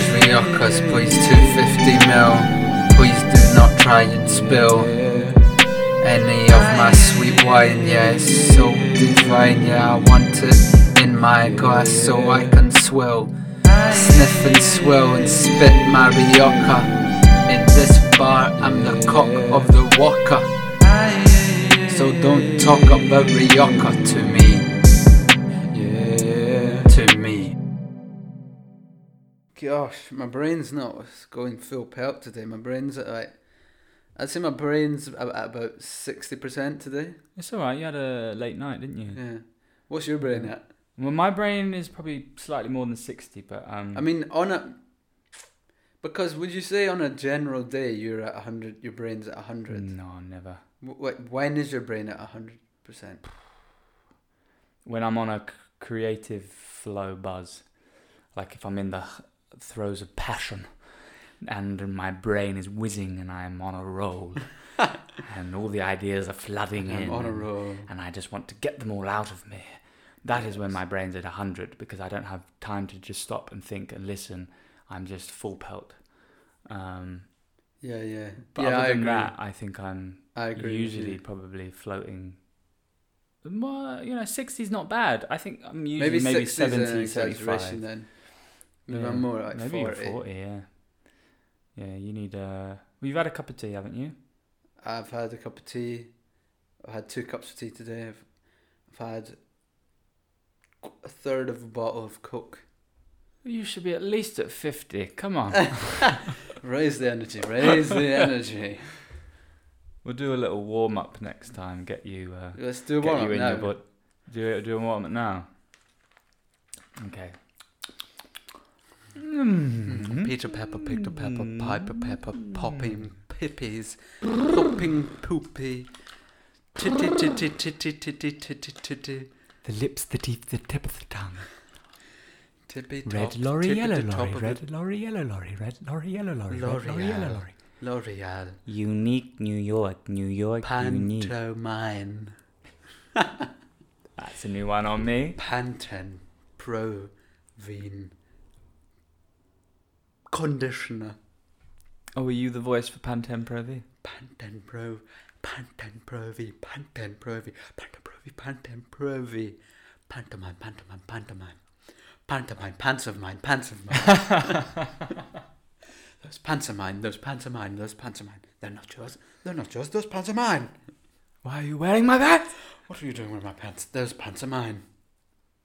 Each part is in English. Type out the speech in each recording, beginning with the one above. Where's Rioja's, please? 250 mil. Please do not try and spill any of my sweet wine. Yeah, it's so divine. Yeah, I want it in my glass so I can swill, sniff and swill and spit my Rioja. In this bar I'm the cock of the walker, so don't talk about Rioja to me. To me. Gosh, my brain's not going full pelt today. My brain's at like, I'd say my brain's at about 60% today. It's alright, you had a late night, didn't you? Yeah. What's your brain at? Well, my brain is probably slightly more than 60, but... I mean, on a... Because would you say on a general day you're at 100, your brain's at 100? No, never. When is your brain at 100%? When I'm on a creative flow buzz. Like if I'm in the throes of passion and my brain is whizzing and I'm on a roll. And all the ideas are flooding in. I'm on a roll. And I just want to get them all out of me. That is when my brain's at 100, because I don't have time to just stop and think and listen. I'm just full pelt. Yeah. But yeah, other than that, I think I agree usually probably floating. More, 60's not bad. I think I'm usually maybe 70, 75. Then. Maybe I'm more like maybe 40. Maybe 40, yeah. Yeah, you need... Well, you've had a cup of tea, haven't you? I've had a cup of tea. I've had 2 cups of tea today. I've had... 1/3 of a bottle of Coke. You should be at least at 50. Come on. Raise the energy. We'll do a little warm up next time. Get you. Let's do a warm up now. Do a warm up now. Okay. Mm-hmm. Peter Pepper picked a pepper. Piper Pepper popping pippies, popping poopy. The lips, the teeth, the tip of the tongue. Tippy top. Red lorry, yellow lorry. Red lorry, yellow lorry. Red lorry, yellow lorry. L'Oreal. Unique New York. New York. Pantomime. That's a new one on me. Pantene Pro-V Conditioner. Oh, were you the voice for Pantene Pro-V? Pantene Pro-V. Pantomime. Pants of mine. Those pants of mine. They're not yours, those pants are mine. Why are you wearing my pants? What are you doing with my pants? Those pants are mine.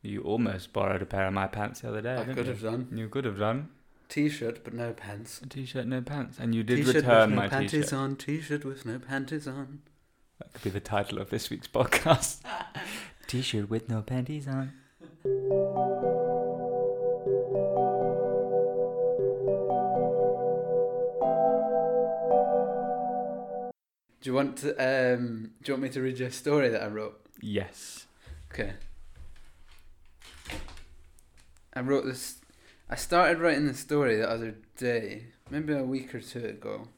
You almost borrowed a pair of my pants the other day. You could have done. T-shirt, but no pants. A t-shirt, no pants. And you did t-shirt return with no my panties t-shirt. On. T-shirt with no panties on. That could be the title of this week's podcast. T-shirt with no panties on. Do you want me to read you a story that I wrote? Yes. Okay. I wrote this. I started writing the story the other day, maybe a week or two ago,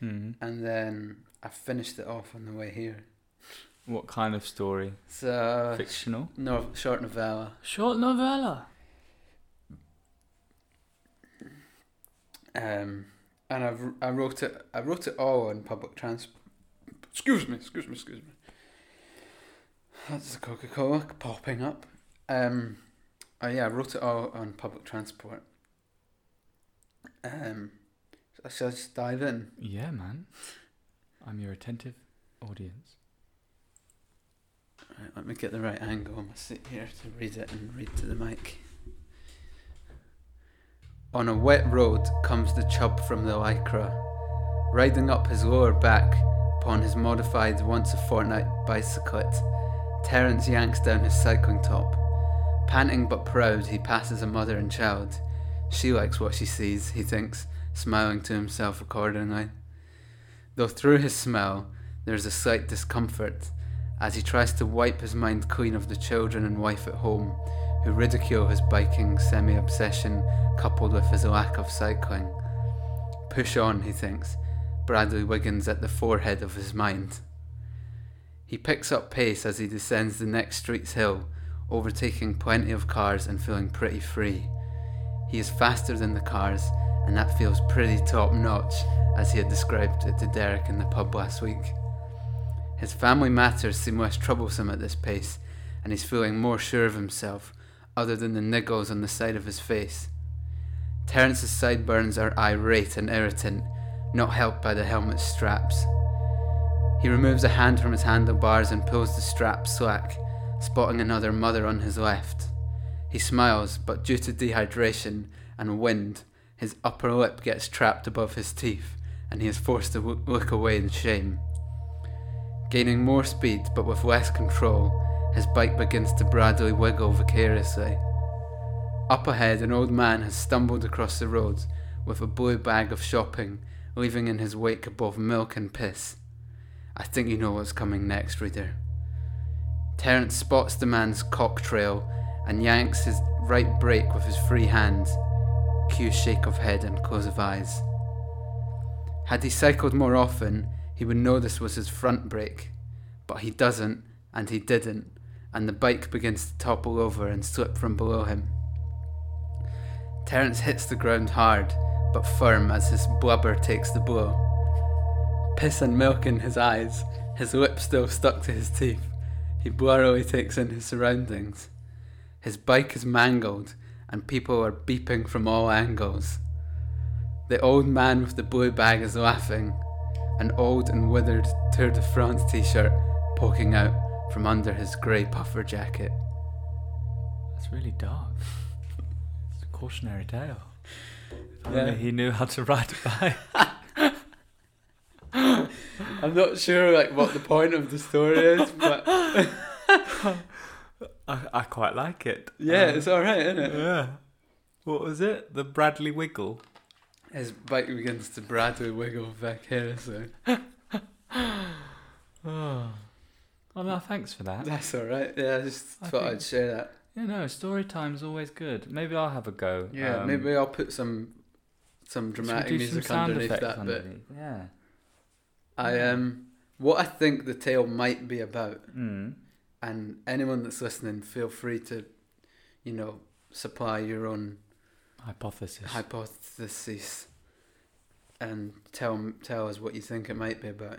and then I finished it off on the way here. What kind of story? So fictional? No, short novella. And I wrote it. I wrote it all on public transport. Excuse me. That's the Coca-Cola popping up. I wrote it all on public transport. Shall I just dive in? Yeah, man. I'm your attentive audience. Right, let me get the right angle. I'm going to sit here to read it and read to the mic. On a wet road comes the chub from the lycra, riding up his lower back upon his modified once-a-fortnight bicyclette. Terence yanks down his cycling top. Panting but proud, he passes a mother and child. She likes what she sees, he thinks, smiling to himself accordingly. Though through his smile, there is a slight discomfort, as he tries to wipe his mind clean of the children and wife at home, who ridicule his biking semi-obsession coupled with his lack of cycling. Push on, he thinks, Bradley Wiggins at the forehead of his mind. He picks up pace as he descends the next street's hill, overtaking plenty of cars and feeling pretty free. He is faster than the cars, and that feels pretty top-notch, as he had described it to Derek in the pub last week. His family matters seem less troublesome at this pace, and he's feeling more sure of himself, other than the niggles on the side of his face. Terrence's sideburns are irate and irritant, not helped by the helmet's straps. He removes a hand from his handlebars and pulls the strap slack, spotting another mother on his left. He smiles, but due to dehydration and wind, his upper lip gets trapped above his teeth, and he is forced to look away in shame. Gaining more speed, but with less control, his bike begins to Bradley wiggle vicariously. Up ahead, an old man has stumbled across the road with a blue bag of shopping, leaving in his wake both milk and piss. I think you know what's coming next, reader. Terence spots the man's cock trail and yanks his right brake with his free hand. Cue shake of head and close of eyes. Had he cycled more often, he would know this was his front brake, but he doesn't, and he didn't, and the bike begins to topple over and slip from below him. Terence hits the ground hard, but firm, as his blubber takes the blow. Piss and milk in his eyes, his lips still stuck to his teeth, he blurrily takes in his surroundings. His bike is mangled, and people are beeping from all angles. The old man with the blue bag is laughing, an old and withered Tour de France t-shirt poking out from under his grey puffer jacket. That's really dark. It's a cautionary tale. Yeah, he knew how to ride a bike. I'm not sure what the point of the story is, but I quite like it. Yeah, it's alright, isn't it? Yeah. What was it? The Bradley Wiggle. His bike begins to Bradley wiggle back here, so. Oh. Well, no, thanks for that. That's alright. Yeah, I thought I'd share that. Yeah, no, story time's always good. Maybe I'll have a go. Yeah, maybe I'll put some dramatic music underneath that underneath. Bit. Yeah. What I think the tale might be about, and anyone that's listening, feel free to, supply your own hypothesis and tell us what you think it might be about.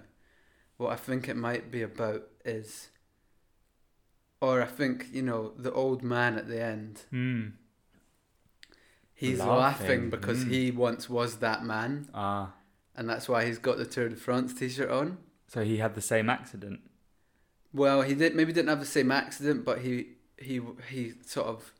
What I think it might be about is, or I think, the old man at the end, he's laughing because he once was that man. And that's why he's got the Tour de France t-shirt on. So he had the same accident? Well, he didn't have the same accident, but he sort of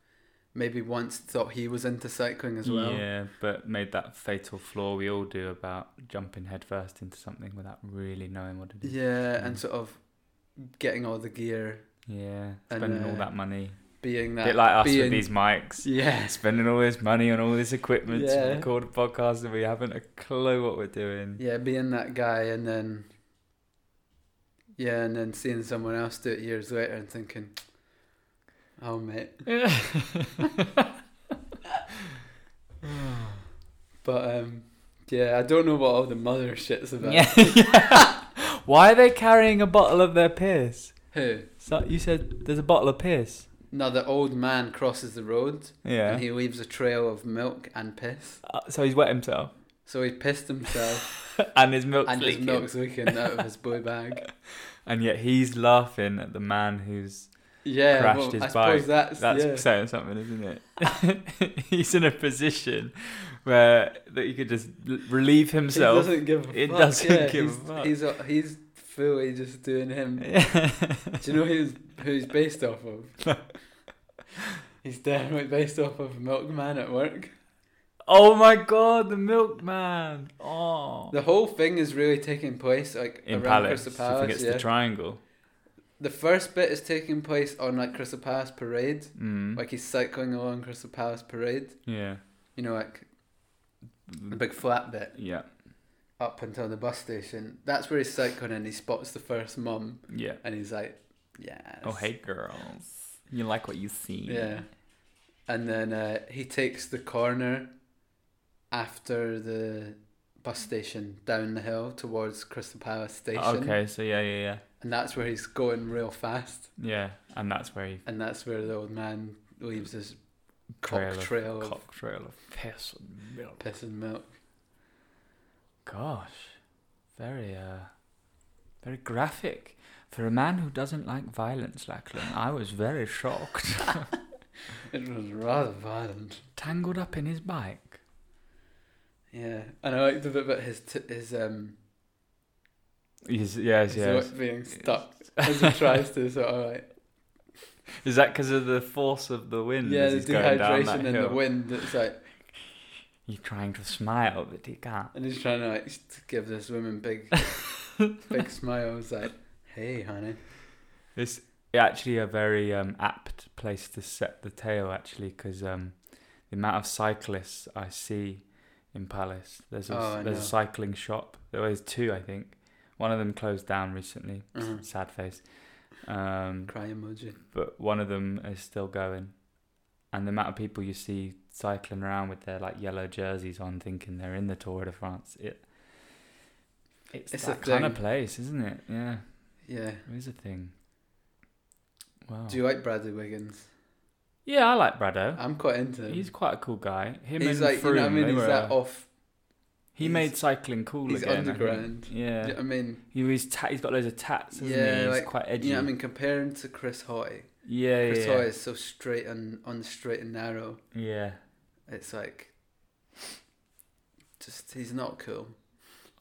maybe once thought he was into cycling as well. Yeah, but made that fatal flaw we all do about jumping headfirst into something without really knowing what it is. Yeah, and sort of getting all the gear. Yeah, spending all that money. Being that. A bit like us with these mics. Yeah. Spending all this money on all this equipment to record a podcast and we haven't a clue what we're doing. Yeah, being that guy and then. Yeah, and then seeing someone else do it years later and thinking, oh, mate. Yeah. But, I don't know what all the mother shit's about. Yeah. Why are they carrying a bottle of their piss? Who? So you said there's a bottle of piss. No, the old man crosses the road. Yeah. And he leaves a trail of milk and piss. So he's wet himself. So he pissed himself. And his milk's leaking. And his milk's leaking out of his boy bag. And yet he's laughing at the man who's... Yeah, crashed his bike. I suppose that's saying something, isn't it? He's in a position where that he could just relieve himself. He doesn't give a fuck. He's fully just doing him. Yeah. Do you know who he's based off of? He's definitely based off of Milkman at Work. Oh my God, the Milkman! Oh, the whole thing is really taking place in around Crystal Palace. I think it's the triangle. The first bit is taking place on Crystal Palace Parade. He's cycling along Crystal Palace Parade. Yeah. The big flat bit. Yeah. Up until the bus station. That's where he's cycling and he spots the first mum. Yeah. And he's like, yes. Oh, hey, girls. Yes. You like what you see. Yeah. And then he takes the corner after the bus station down the hill towards Crystal Palace Station. Okay, so yeah. And that's where he's going real fast. Yeah, and that's where the old man leaves his Cocktail of piss and milk. Piss and milk. Gosh, very graphic. For a man who doesn't like violence, Lachlan, I was very shocked. It was rather violent. Tangled up in his bike. Yeah, and I liked the bit about his being stuck as he tries to. So all right. Is that because of the force of the wind? Yeah, the dehydration and the wind. It's like you're trying to smile, but you can't. And he's trying to give this woman big smiles. Like, hey, honey. It's actually a very apt place to set the tale, actually, because the amount of cyclists I see in Palace. There's a cycling shop. There was two, I think. One of them closed down recently. Mm-hmm. Sad face. Cry emoji. But one of them is still going, and the amount of people you see cycling around with their like yellow jerseys on, thinking they're in the Tour de France. It's that kind of place, isn't it? Yeah. Yeah. It is a thing. Wow. Do you like Bradley Wiggins? Yeah, I like Braddo. I'm quite into him. He's quite a cool guy. He's like, Froome, you know what I mean? He's that off. He made cycling cool again. He's underground. Yeah. You know I mean? He's got loads of tats, isn't he? He's like, quite edgy. You know what I mean? Compare him to Chris Hoy. Yeah, Chris Hoy is so straight and on the straight and narrow. Yeah. It's like... Just, he's not cool.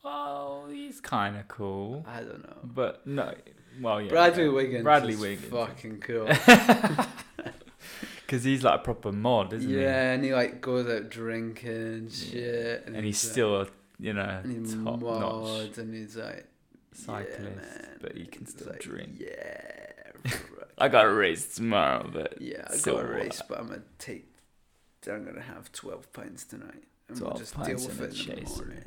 Oh, he's kind of cool. I don't know. But, no... Well, yeah. Bradley Wiggins is fucking cool. Because he's like a proper mod, isn't he? Yeah, and he like goes out drinking and shit. Yeah. And he's still, top notch. And he's like, cyclist, man. But he can still drink. Yeah. Right. I got a race tomorrow, but. Yeah, I got a race, but I'm going to have 12 pints tonight. And we'll just deal with it in the morning.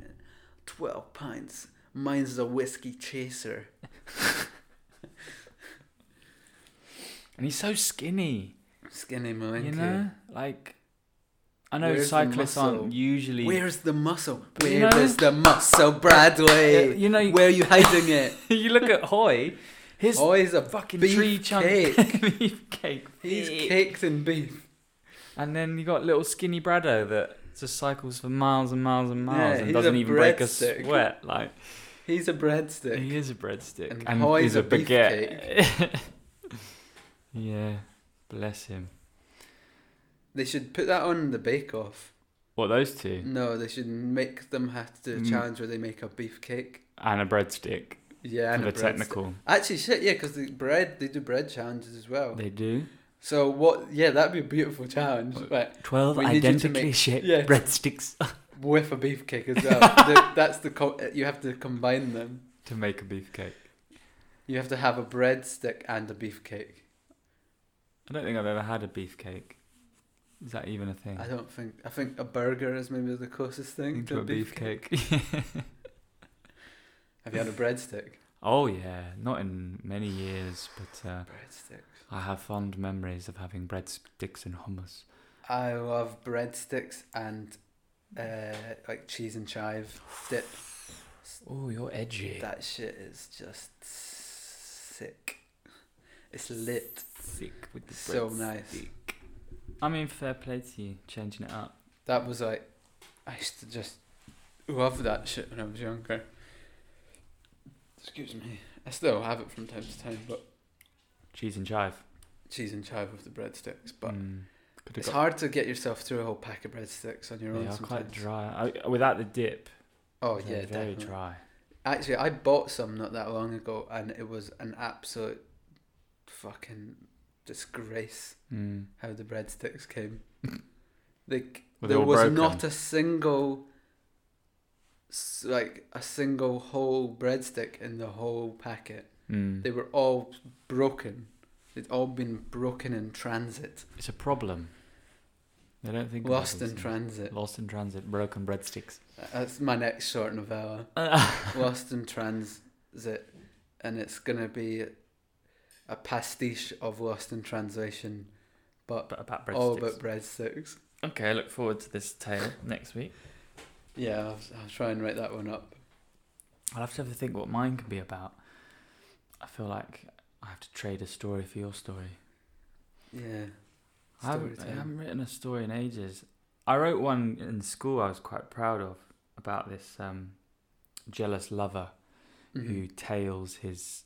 12 pints. Mine's a whiskey chaser. And he's so skinny. Skinny man, you know, like I know cyclists aren't usually. Where's the muscle? Where's the muscle, Bradley? Where are you hiding it? You look at Hoy. Hoy's a fucking tree chunk beefcake. He's caked in beef. And then you got little skinny Braddo that just cycles for miles and miles and miles and doesn't even break a sweat. Like he's a breadstick. He is a breadstick, and Hoy's a baguette. Yeah. Bless him. They should put that on the Bake Off. What, those two? No, they should make them have to do a challenge where they make a beefcake. And a breadstick. Yeah, and a technical. Actually, shit, yeah, because they do bread challenges as well. They do? So what, yeah, that'd be a beautiful challenge. Right. 12 identically shaped breadsticks. With a beefcake as well. You have to combine them. To make a beefcake. You have to have a breadstick and a beefcake. I don't think I've ever had a beefcake. Is that even a thing? I think a burger is maybe the closest thing to a beefcake. Have you had a breadstick? Oh yeah, not in many years, but breadsticks. I have fond memories of having breadsticks and hummus. I love breadsticks and like cheese and chive dip. Oh, you're edgy. That shit is just sick. It's lit. Sick with the so nice. Stick. I mean, fair play to you, changing it up. That was like, I used to just love that shit when I was younger. Excuse me. I still have it from time to time, but cheese and chive with the breadsticks. But it's hard to get yourself through a whole pack of breadsticks on your own. They are quite dry without the dip. Oh yeah, very definitely. Dry. Actually, I bought some not that long ago, and it was an absolute fucking disgrace how the breadsticks came. There was broken. Not a single whole breadstick in the whole packet. They were all broken. They'd all been broken in transit. It's a problem. I don't think Lost in Transit, broken breadsticks. That's my next short novella. Lost in Transit, and it's gonna be a pastiche of Lost in Translation, but about all about breadsticks. Okay, I look forward to this tale next week. Yeah, I'll try and write that one up. I'll have to think what mine can be about. I feel like I have to trade a story for your story. Yeah. I haven't written a story in ages. I wrote one in school I was quite proud of about this jealous lover who tails his...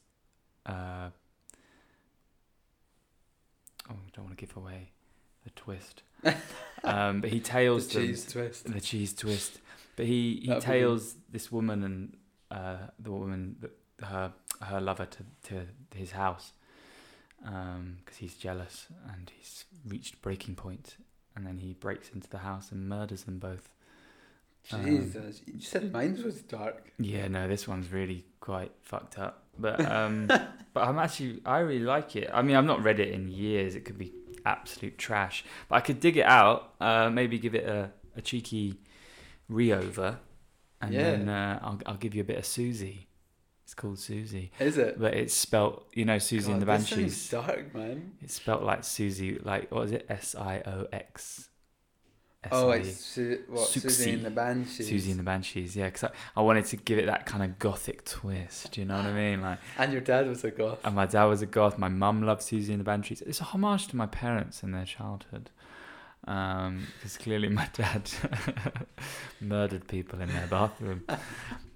I don't want to give away the twist. But he tails the cheese twist. The cheese twist. But he tails this woman and her lover to his house because he's jealous and he's reached breaking point. And then he breaks into the house and murders them both. Jesus, you said mine was dark. Yeah, no, this one's really quite fucked up. But but I really like it. I mean, I've not read it in years. It could be absolute trash, but I could dig it out. Maybe give it a cheeky re-over, and then I'll give you a bit of Siouxsie. It's called Siouxsie. Is it? But it's spelt, Siouxsie and the Banshees. This sounds dark, man. It's spelt like Siouxsie, like what is it? SIOX. Oh, it's Siouxsie and the Banshees. Siouxsie and the Banshees, yeah. Because I wanted to give it that kind of gothic twist. Do you know what I mean? Like, and your dad was a goth. And my dad was a goth. My mum loved Siouxsie and the Banshees. It's a homage to my parents in their childhood, because clearly my dad murdered people in their bathroom.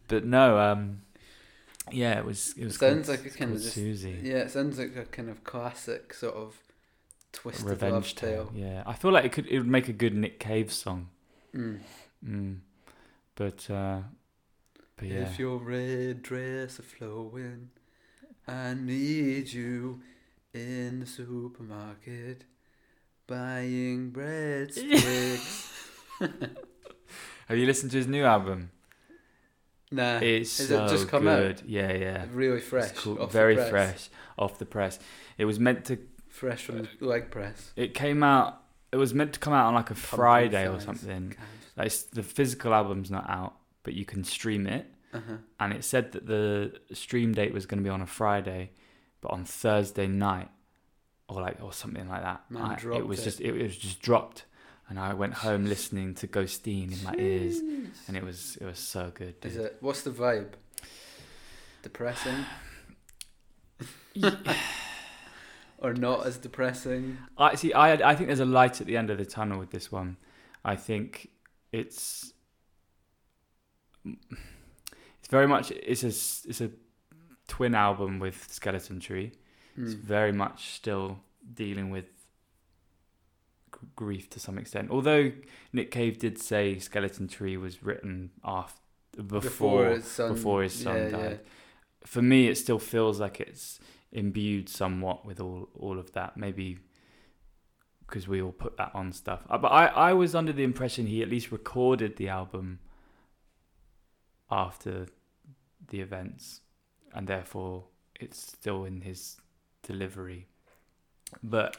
But no, it was. Sounds called, like a kind of Siouxsie. Yeah, it sounds like a kind of classic sort of. Twisted revenge tale. Yeah, I feel like it would make a good Nick Cave song. But yeah. If your red dress are flowing, I need you in the supermarket buying breadsticks. Have you listened to his new album? Nah, is so it just come good. Out? Yeah, really fresh, fresh off the press. It was meant to. Fresh from the leg press. It was meant to come out on like a Friday or something. Like the physical album's not out, but you can stream it. And it said that the stream date was going to be on a Friday, but on Thursday night or something like that. It was just dropped, and I went home listening to Ghosteen in my ears, and it was so good. Dude. Is it? What's the vibe? Depressing. Or not as depressing. I think there's a light at the end of the tunnel with this one. I think it's very much it's a twin album with Skeleton Tree. It's very much still dealing with grief to some extent. Although Nick Cave did say Skeleton Tree was written before his son died. Yeah. For me, it still feels like it's imbued somewhat with all of that, maybe because we all put that on stuff. But I was under the impression he at least recorded the album after the events, and therefore it's still in his delivery. But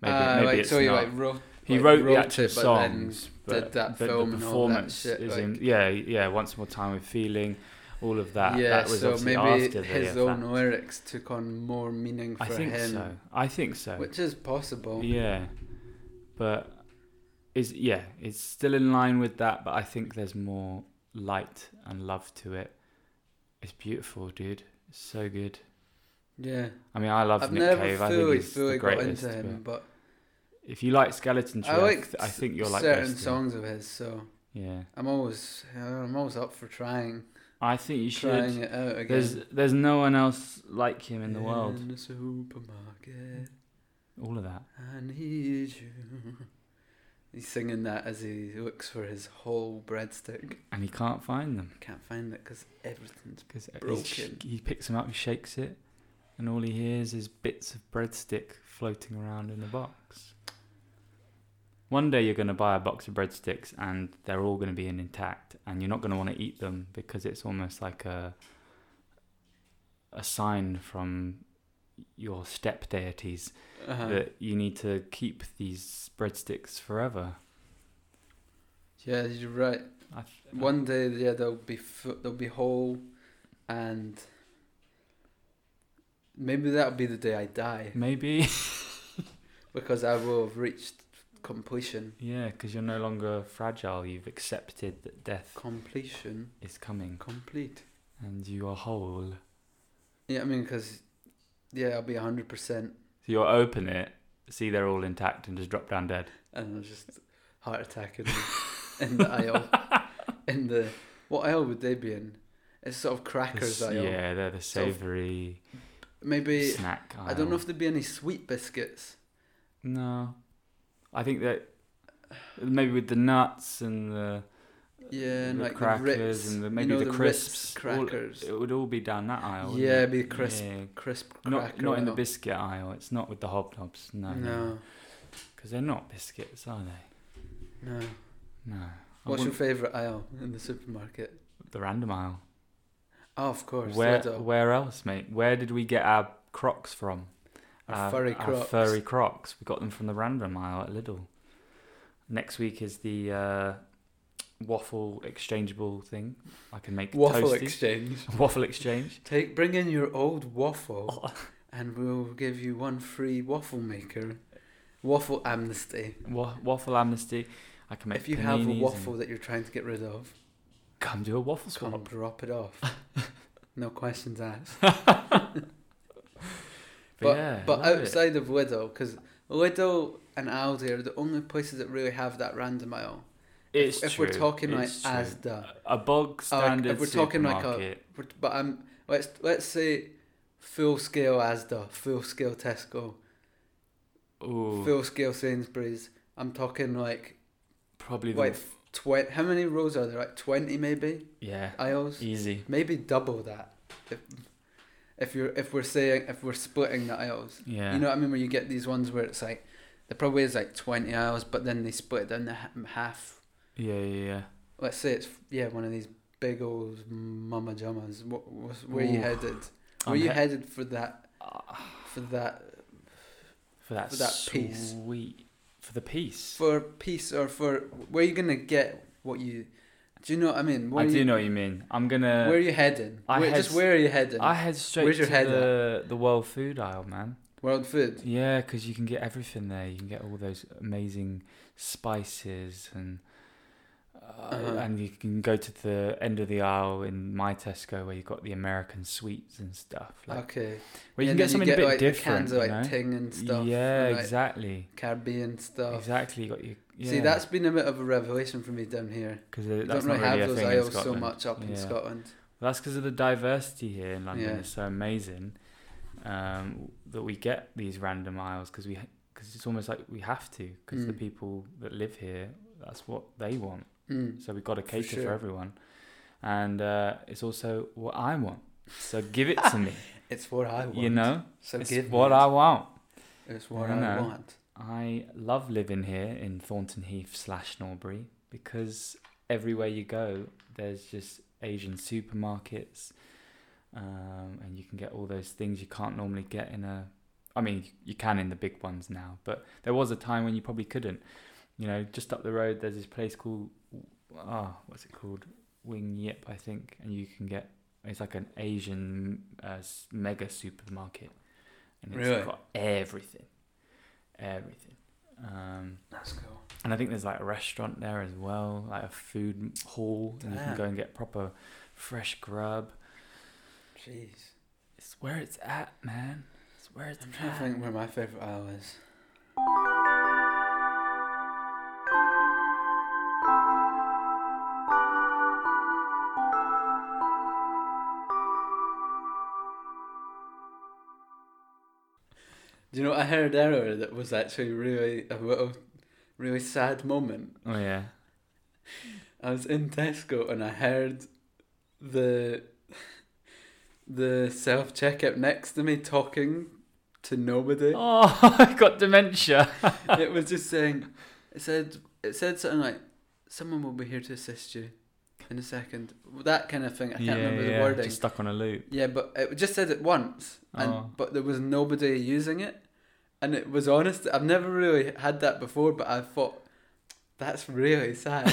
maybe it's not. He wrote the actual songs, but the performance is in. Yeah. Once More Time with Feeling. All of that. Yeah, that was so maybe after his own lyrics took on more meaning for him. I think so. Which is possible. Yeah. But it's still in line with that, but I think there's more light and love to it. It's beautiful, dude. It's so good. Yeah. I mean, I love Nick Cave. I think he's the greatest. I've never fully got into him, but... If you like Skeleton Tree, I think you'll like certain songs of his, so... Yeah. I'm always up for trying. I think you should. It out again. There's no one else like him in the world. In the supermarket. All of that. I need you. He's singing that as he looks for his whole breadstick. And he can't find them. Can't find it because everything's broken. He picks them up, he shakes it, and all he hears is bits of breadstick floating around in the box. One day you're going to buy a box of breadsticks and they're all going to be intact, and you're not going to want to eat them because it's almost like a sign from your step deities that you need to keep these breadsticks forever. Yeah, you're right. One day, they'll be whole, and maybe that'll be the day I die. Maybe. Because I will have reached... completion. Yeah, because you're no longer fragile. You've accepted that death. Completion is coming. Complete. And you are whole. Yeah, I mean, because I'll be 100%. So you'll open it, see they're all intact and just drop down dead. And just heart attack in the aisle. In the, what aisle would they be in? It's sort of crackers aisle. Yeah, they're the savoury sort of, maybe snack aisle. I don't know if there'd be any sweet biscuits. No. I think that maybe with the nuts and the... Yeah, and the like crackers the Ritz, and the, maybe the crisps. Crackers. All, it would all be down that aisle. Yeah, it'd be the crisp cracker. Not in the biscuit aisle. It's not with the hobnobs. No. Because they're not biscuits, are they? No. What's your favourite aisle in the supermarket? The random aisle. Oh, of course. Where else, mate? Where did we get our Crocs from? Our furry Crocs. We got them from the random aisle at Lidl. Next week is the... waffle exchangeable thing. I can make waffle toasties. Waffle exchange. Bring in your old waffle, and we'll give you one free waffle maker. Waffle amnesty. Waffle amnesty. I can make. If you have a waffle that you're trying to get rid of, come do a waffle swap. Come drop it off. No questions asked. but outside of Lidl, because Lidl and Aldi are the only places that really have that random aisle. If we're talking like Asda, a bog standard if we're talking supermarket. Let's say full scale Asda, full scale Tesco, full scale Sainsbury's. I'm talking like probably like 20. How many rows are there? Like 20 maybe. Yeah. Aisles. Easy. Maybe double that. If we're splitting the aisles. Yeah. You know what I mean? Where you get these ones where it's like there probably is like 20 aisles, but then they split it down the half. Yeah. Let's say it's one of these big old mama jammas. Where are you headed? Were you headed for that? For that piece. For the piece. For peace or for where are you gonna get what you? Do you know what I mean? I do know what you mean. I'm gonna. Where are you heading? Where are you heading? I head straight. Where's your head to the world food aisle, man. World food. Yeah, because you can get everything there. You can get all those amazing spices and. And you can go to the end of the aisle in my Tesco where you've got the American sweets and stuff. Where you can get something a bit different. The cans of Ting and stuff. Yeah, and, exactly. Caribbean stuff. Exactly. You got your, yeah. See, that's been a bit of a revelation for me down here. Because I don't really have those aisles so much up in Scotland. Well, that's because of the diversity here in London. It's so amazing that we get these random aisles because it's almost like we have to because the people that live here, that's what they want. So we've got to cater for everyone, and it's also what I want. So give it to me. It's what I want. You know, so it's give what me. I want. It's what I want. I love living here in Thornton Heath / Norbury because everywhere you go, there's just Asian supermarkets, and you can get all those things you can't normally get in a. I mean, you can in the big ones now, but there was a time when you probably couldn't. You know, just up the road, there's this place called, what's it called? Wing Yip, I think. And you can get, it's like an Asian mega supermarket. And it's got everything. Everything. That's cool. And I think there's like a restaurant there as well, like a food hall. Damn. And you can go and get proper fresh grub. Jeez. It's where it's at, man. I'm trying to think where my favourite aisle is. Do you know what I heard earlier that was actually really sad moment? Oh, yeah. I was in Tesco and I heard the self-checkout next to me talking to nobody. Oh, I got dementia. It was just saying, it said something like, someone will be here to assist you in a second. That kind of thing. I can't remember the wording. Just stuck on a loop. Yeah, but it just said it once, but there was nobody using it. And it was honest. I've never really had that before, but I thought, that's really sad.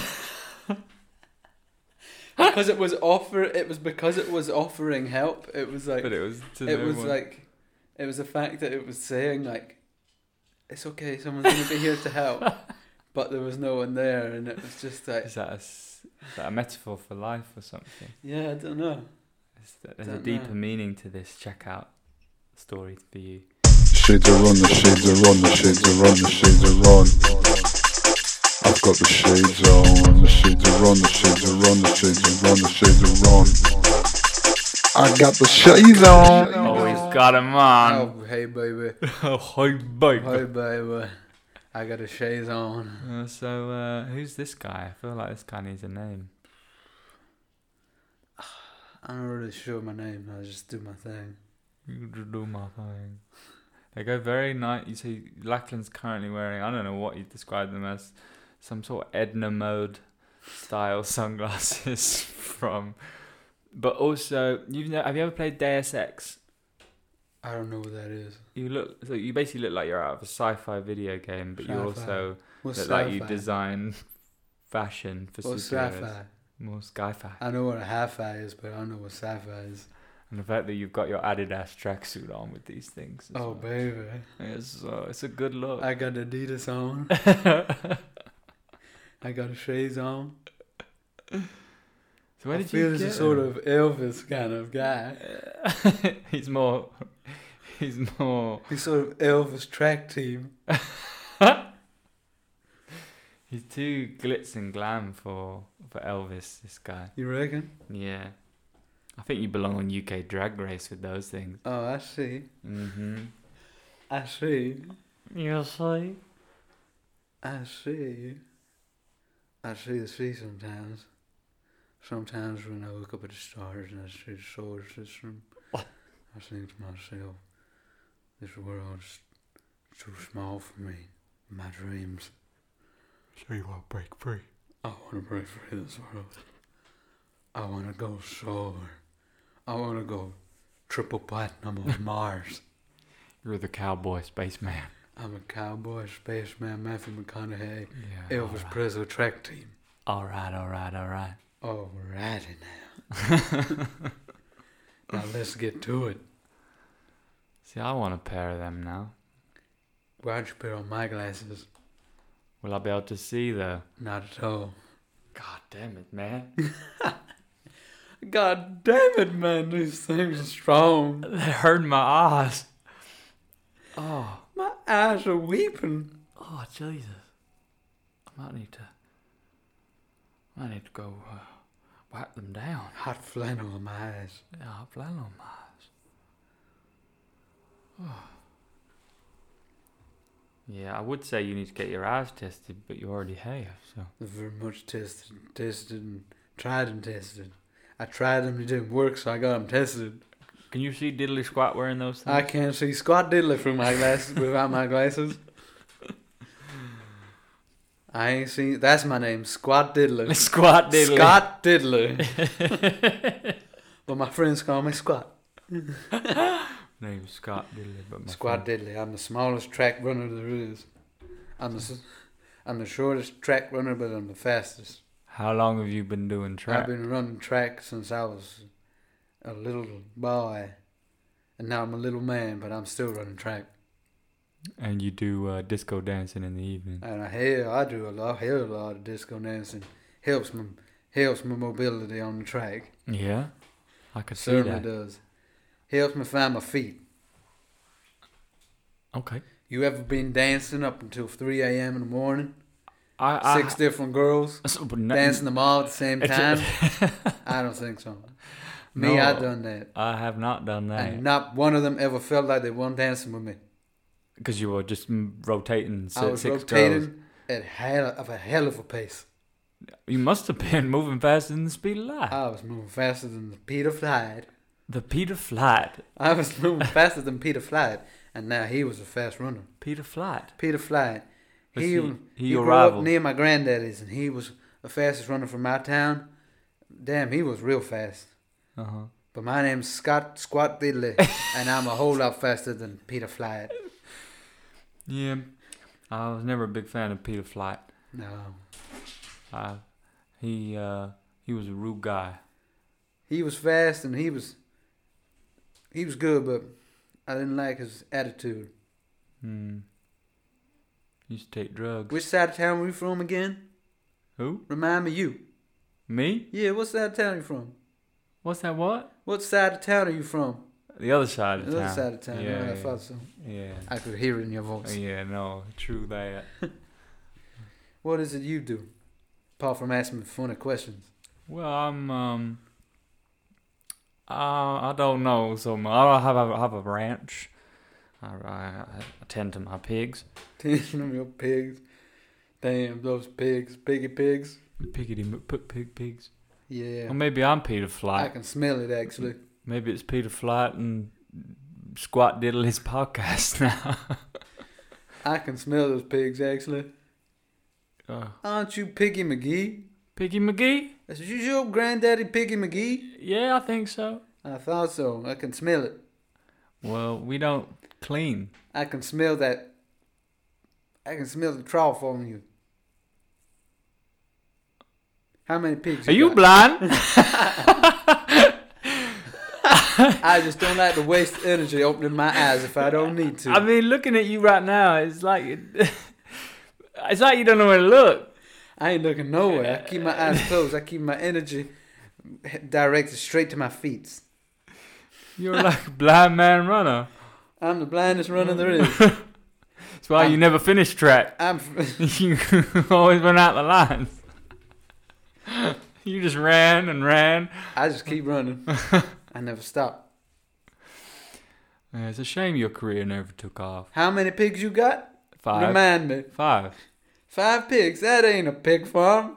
Because it was offering help. It was like, but it was to it no was one. Like, it was the fact that it was saying like, it's okay, someone's gonna be here to help, but there was no one there, and it was just like. Is that a metaphor for life or something? Yeah, I don't know. There's a deeper meaning to this checkout story for you. shades are on, the shades are on, the shades are on, the shades are on. I've got the shades on, the shades are on, the shades are on, the shades are on, the shades are on. I got the shades on. Oh, he's got 'em on. Oh, hey baby. Oh, hi baby. Hi baby. I got the shades on. So who's this guy? I feel like this guy needs a name. I'm not really sure my name. I just do my thing. You do my thing. They go very nice. You see, Lachlan's currently wearing, I don't know what you described them as, some sort of Edna Mode style sunglasses from. But also, have you ever played Deus Ex? I don't know what that is. You basically look like you're out of a sci-fi video game, but sci-fi. You also What's look sci-fi? Like you design fashion for What's superheroes. Sci-fi? More sci-fi. I know what a hi-fi is, but I don't know what sci-fi is. And the fact that you've got your Adidas tracksuit on with these things. Oh, well. Baby. It's a good look. I got Adidas on. I got a shades on. So where did you get him? I feel he's a sort of Elvis kind of guy. He's more... He's sort of Elvis track team. He's too glitz and glam for Elvis, this guy. You reckon? Yeah. I think you belong on UK Drag Race with those things. Oh, I see. Mm-hmm. I see. You see? I see. I see the sea sometimes. Sometimes when I look up at the stars and I see the solar system, I think to myself, this world's too small for me. My dreams. So you want to break free? I want to break free this world. I want to go solar. I want to go triple platinum on Mars. You're the cowboy spaceman. I'm a cowboy spaceman, Matthew McConaughey, yeah, Elvis right. Presley track team. All right. Alrighty now. Now let's get to it. See, I want a pair of them now. Why don't you put on my glasses? Will I be able to see, though? Not at all. God damn it, man. God damn it, man. These things are strong. They hurt my eyes. Oh. My eyes are weeping. Oh, Jesus. I might need to go wipe them down. Hot flannel on my eyes. Yeah, hot flannel on my eyes. Oh. Yeah, I would say you need to get your eyes tested, but you already have, so. Very much tested and tried and tested. I tried them, it didn't work, so I got them tested. Can you see diddly squat wearing those things? I can't see squat diddly through my glasses without my glasses. I ain't seen, that's my name, Squat Diddler. Squat Diddler. Scott Diddler. But my friends call me Squat. Name's Scott Diddley, but my Squat friend. Diddley. I'm the smallest track runner there is. I'm the shortest track runner, but I'm the fastest. How long have you been doing track? I've been running track since I was a little boy, and now I'm a little man, but I'm still running track. And you do disco dancing in the evening. And I do a lot of disco dancing. Helps my mobility on the track. Yeah, I could see that. Certainly does. Helps me find my feet. Okay. You ever been dancing up until 3 a.m. in the morning? Six different girls dancing them all at the same time? I don't think so. Me, no, I done that. I have not done that. And not one of them ever felt like they weren't dancing with me. Because you were just rotating six girls. I was rotating at a hell of a pace. You must have been moving faster than the speed of light. I was moving faster than the speed of light. The Peter Flight. I was moving faster than Peter Flight, and now he was a fast runner. Peter Flight. He grew up near my granddaddy's, and he was the fastest runner from my town. Damn, he was real fast. Uh-huh. But my name's Scott Squat Diddley, and I'm a whole lot faster than Peter Flight. Yeah, I was never a big fan of Peter Flight. No. He was a rude guy. He was fast, and he was good, but I didn't like his attitude. He used to take drugs. Which side of town were you from again? Who? Remind me, you. Me? Yeah, what side of town are you from? What side of town are you from? The other side of town. The other side of town. Yeah, right? I thought so. Yeah. I could hear it in your voice. Yeah, no, true that. What is it you do, apart from asking funny questions? Well, I'm I don't know so much. I have a ranch. I tend to my pigs. Tend to your pigs. Damn those pigs, piggy pigs. Pigs. Yeah. Or maybe I'm Peter Flight. I can smell it actually. Maybe it's Peter Flight and Squat Diddle his podcast now. I can smell those pigs actually. Aren't you Piggy McGee? Piggy McGee? Is this your granddaddy Piggy McGee? Yeah, I think so. I thought so. I can smell it. Well, we don't clean. I can smell that. I can smell the trough on you. How many pigs? Are you blind? I just don't like to waste energy opening my eyes if I don't need to. I mean, looking at you right now, it's like it's like you don't know where to look. I ain't looking nowhere. I keep my eyes closed. I keep my energy directed straight to my feet. You're like a blind man runner. I'm the blindest runner there is. That's why you never finish track. You always went out the lines. You just ran and ran. I just keep running. I never stop. Yeah, it's a shame your career never took off. How many pigs you got? 5. Remind me. 5 pigs, that ain't a pig farm.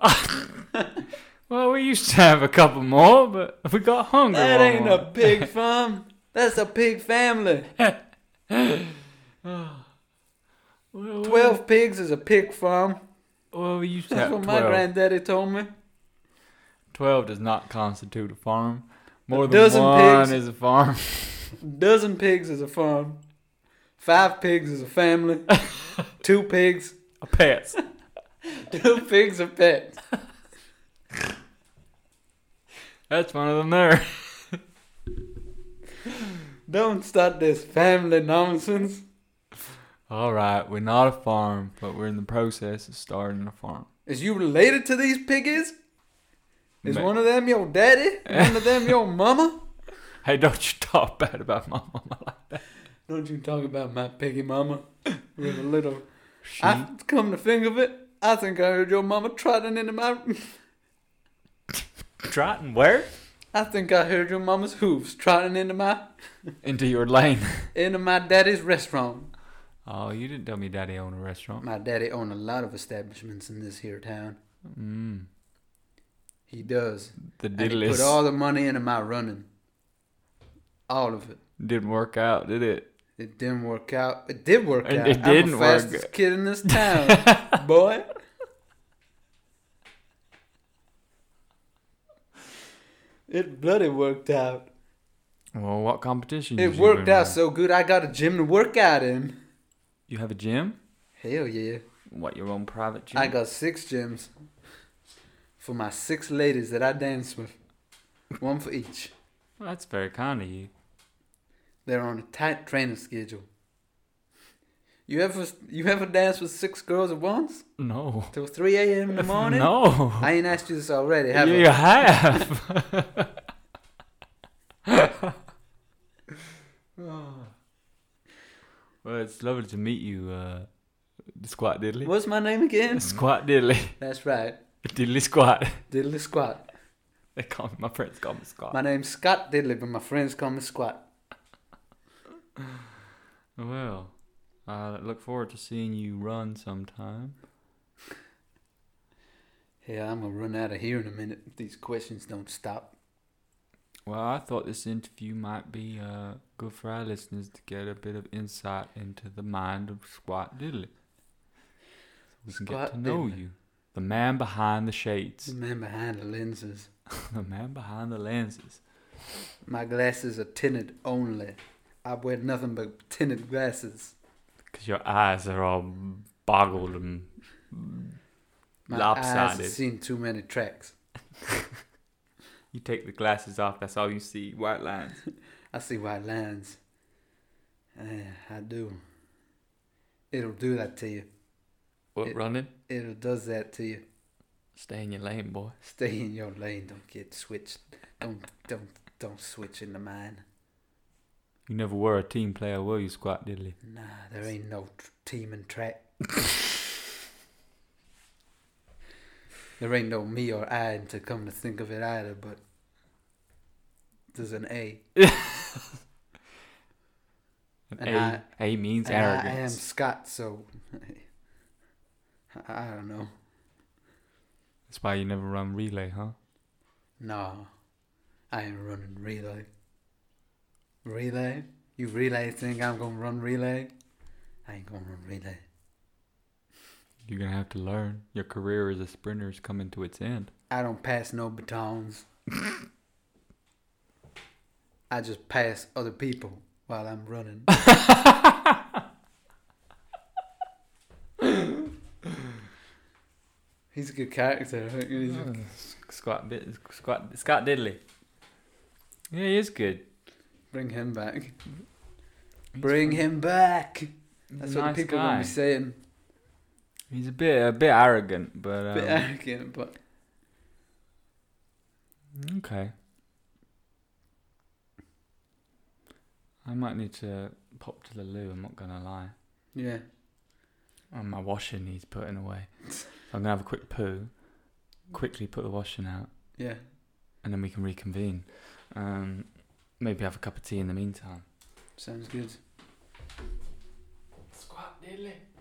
Well, we used to have a couple more, but we got hungry. That ain't a pig farm. That's a pig family. 12 pigs is a pig farm. Well, we used to have 12. That's what my granddaddy told me. 12 does not constitute a farm. More than one is a farm. 12 pigs is a farm. 5 pigs is a family. 2 pigs. A pets. 2 pigs are pets. That's one of them there. Don't start this family nonsense. All right, we're not a farm, but we're in the process of starting a farm. Is you related to these piggies? Is one of them your daddy? One of them your mama? Hey, don't you talk bad about my mama like that. Don't you talk about my piggy mama with a little... I've come to think of it, I think I heard your mama trotting into my... Trotting where? I think I heard your mama's hooves trotting into my... Into your lane. Into my daddy's restaurant. Oh, you didn't tell me daddy owned a restaurant. My daddy owned a lot of establishments in this here town. Mm. He does. The diddliest. And he put all the money into my running. All of it. Didn't work out, did it? It didn't work out. It did work out. It didn't work out. I'm the fastest kid in this town, boy. It bloody worked out. Well, what competition? It worked out so good, I got a gym to work out in. You have a gym? Hell yeah. What, your own private gym? I got 6 gyms for my 6 ladies that I dance with. One for each. Well, that's very kind of you. They're on a tight training schedule. You ever dance with 6 girls at once? No. Till 3 a.m. in the morning? No. I ain't asked you this already, have I? You have. Well, it's lovely to meet you, Squat Diddley. What's my name again? Squat Diddley. That's right. Diddley Squat. Diddley Squat. They call me, my friends call me Squat. My name's Scott Diddley, but my friends call me Squat. Well, I look forward to seeing you run sometime. Yeah, I'm going to run out of here in a minute if these questions don't stop. Well, I thought this interview might be good for our listeners to get a bit of insight into the mind of Squat Diddley. So we can get to know you. The man behind the shades. The man behind the lenses. The man behind the lenses. My glasses are tinted only. I wear nothing but tinted glasses. Because your eyes are all boggled and my lopsided. My eyes have seen too many tracks. You take the glasses off, that's all you see, white lines. I see white lines. I do. It'll do that to you. What, running? It'll does that to you. Stay in your lane, boy. Stay in your lane. Don't get switched. Don't switch into mine. You never were a team player, were you, Squat Diddley? Nah, there ain't no team and track. There ain't no me or I to come to think of it either, but there's an A. A means arrogance. I am Scott, so I don't know. That's why you never run relay, huh? No, I ain't running relay. Relay? You relay think I'm gonna run relay? I ain't gonna run relay. You're gonna have to learn. Your career as a sprinter is coming to its end. I don't pass no batons. I just pass other people while I'm running. He's a good character. Scott Diddley. Yeah, he is good. Bring him back. Bring him back. That's what the people gonna be saying. He's a bit arrogant, but okay. I might need to pop to the loo. I'm not gonna lie. Yeah. And my washing needs putting away. So I'm gonna have a quick poo, quickly put the washing out. Yeah. And then we can reconvene. Maybe have a cup of tea in the meantime. Sounds good. Squat Diddley.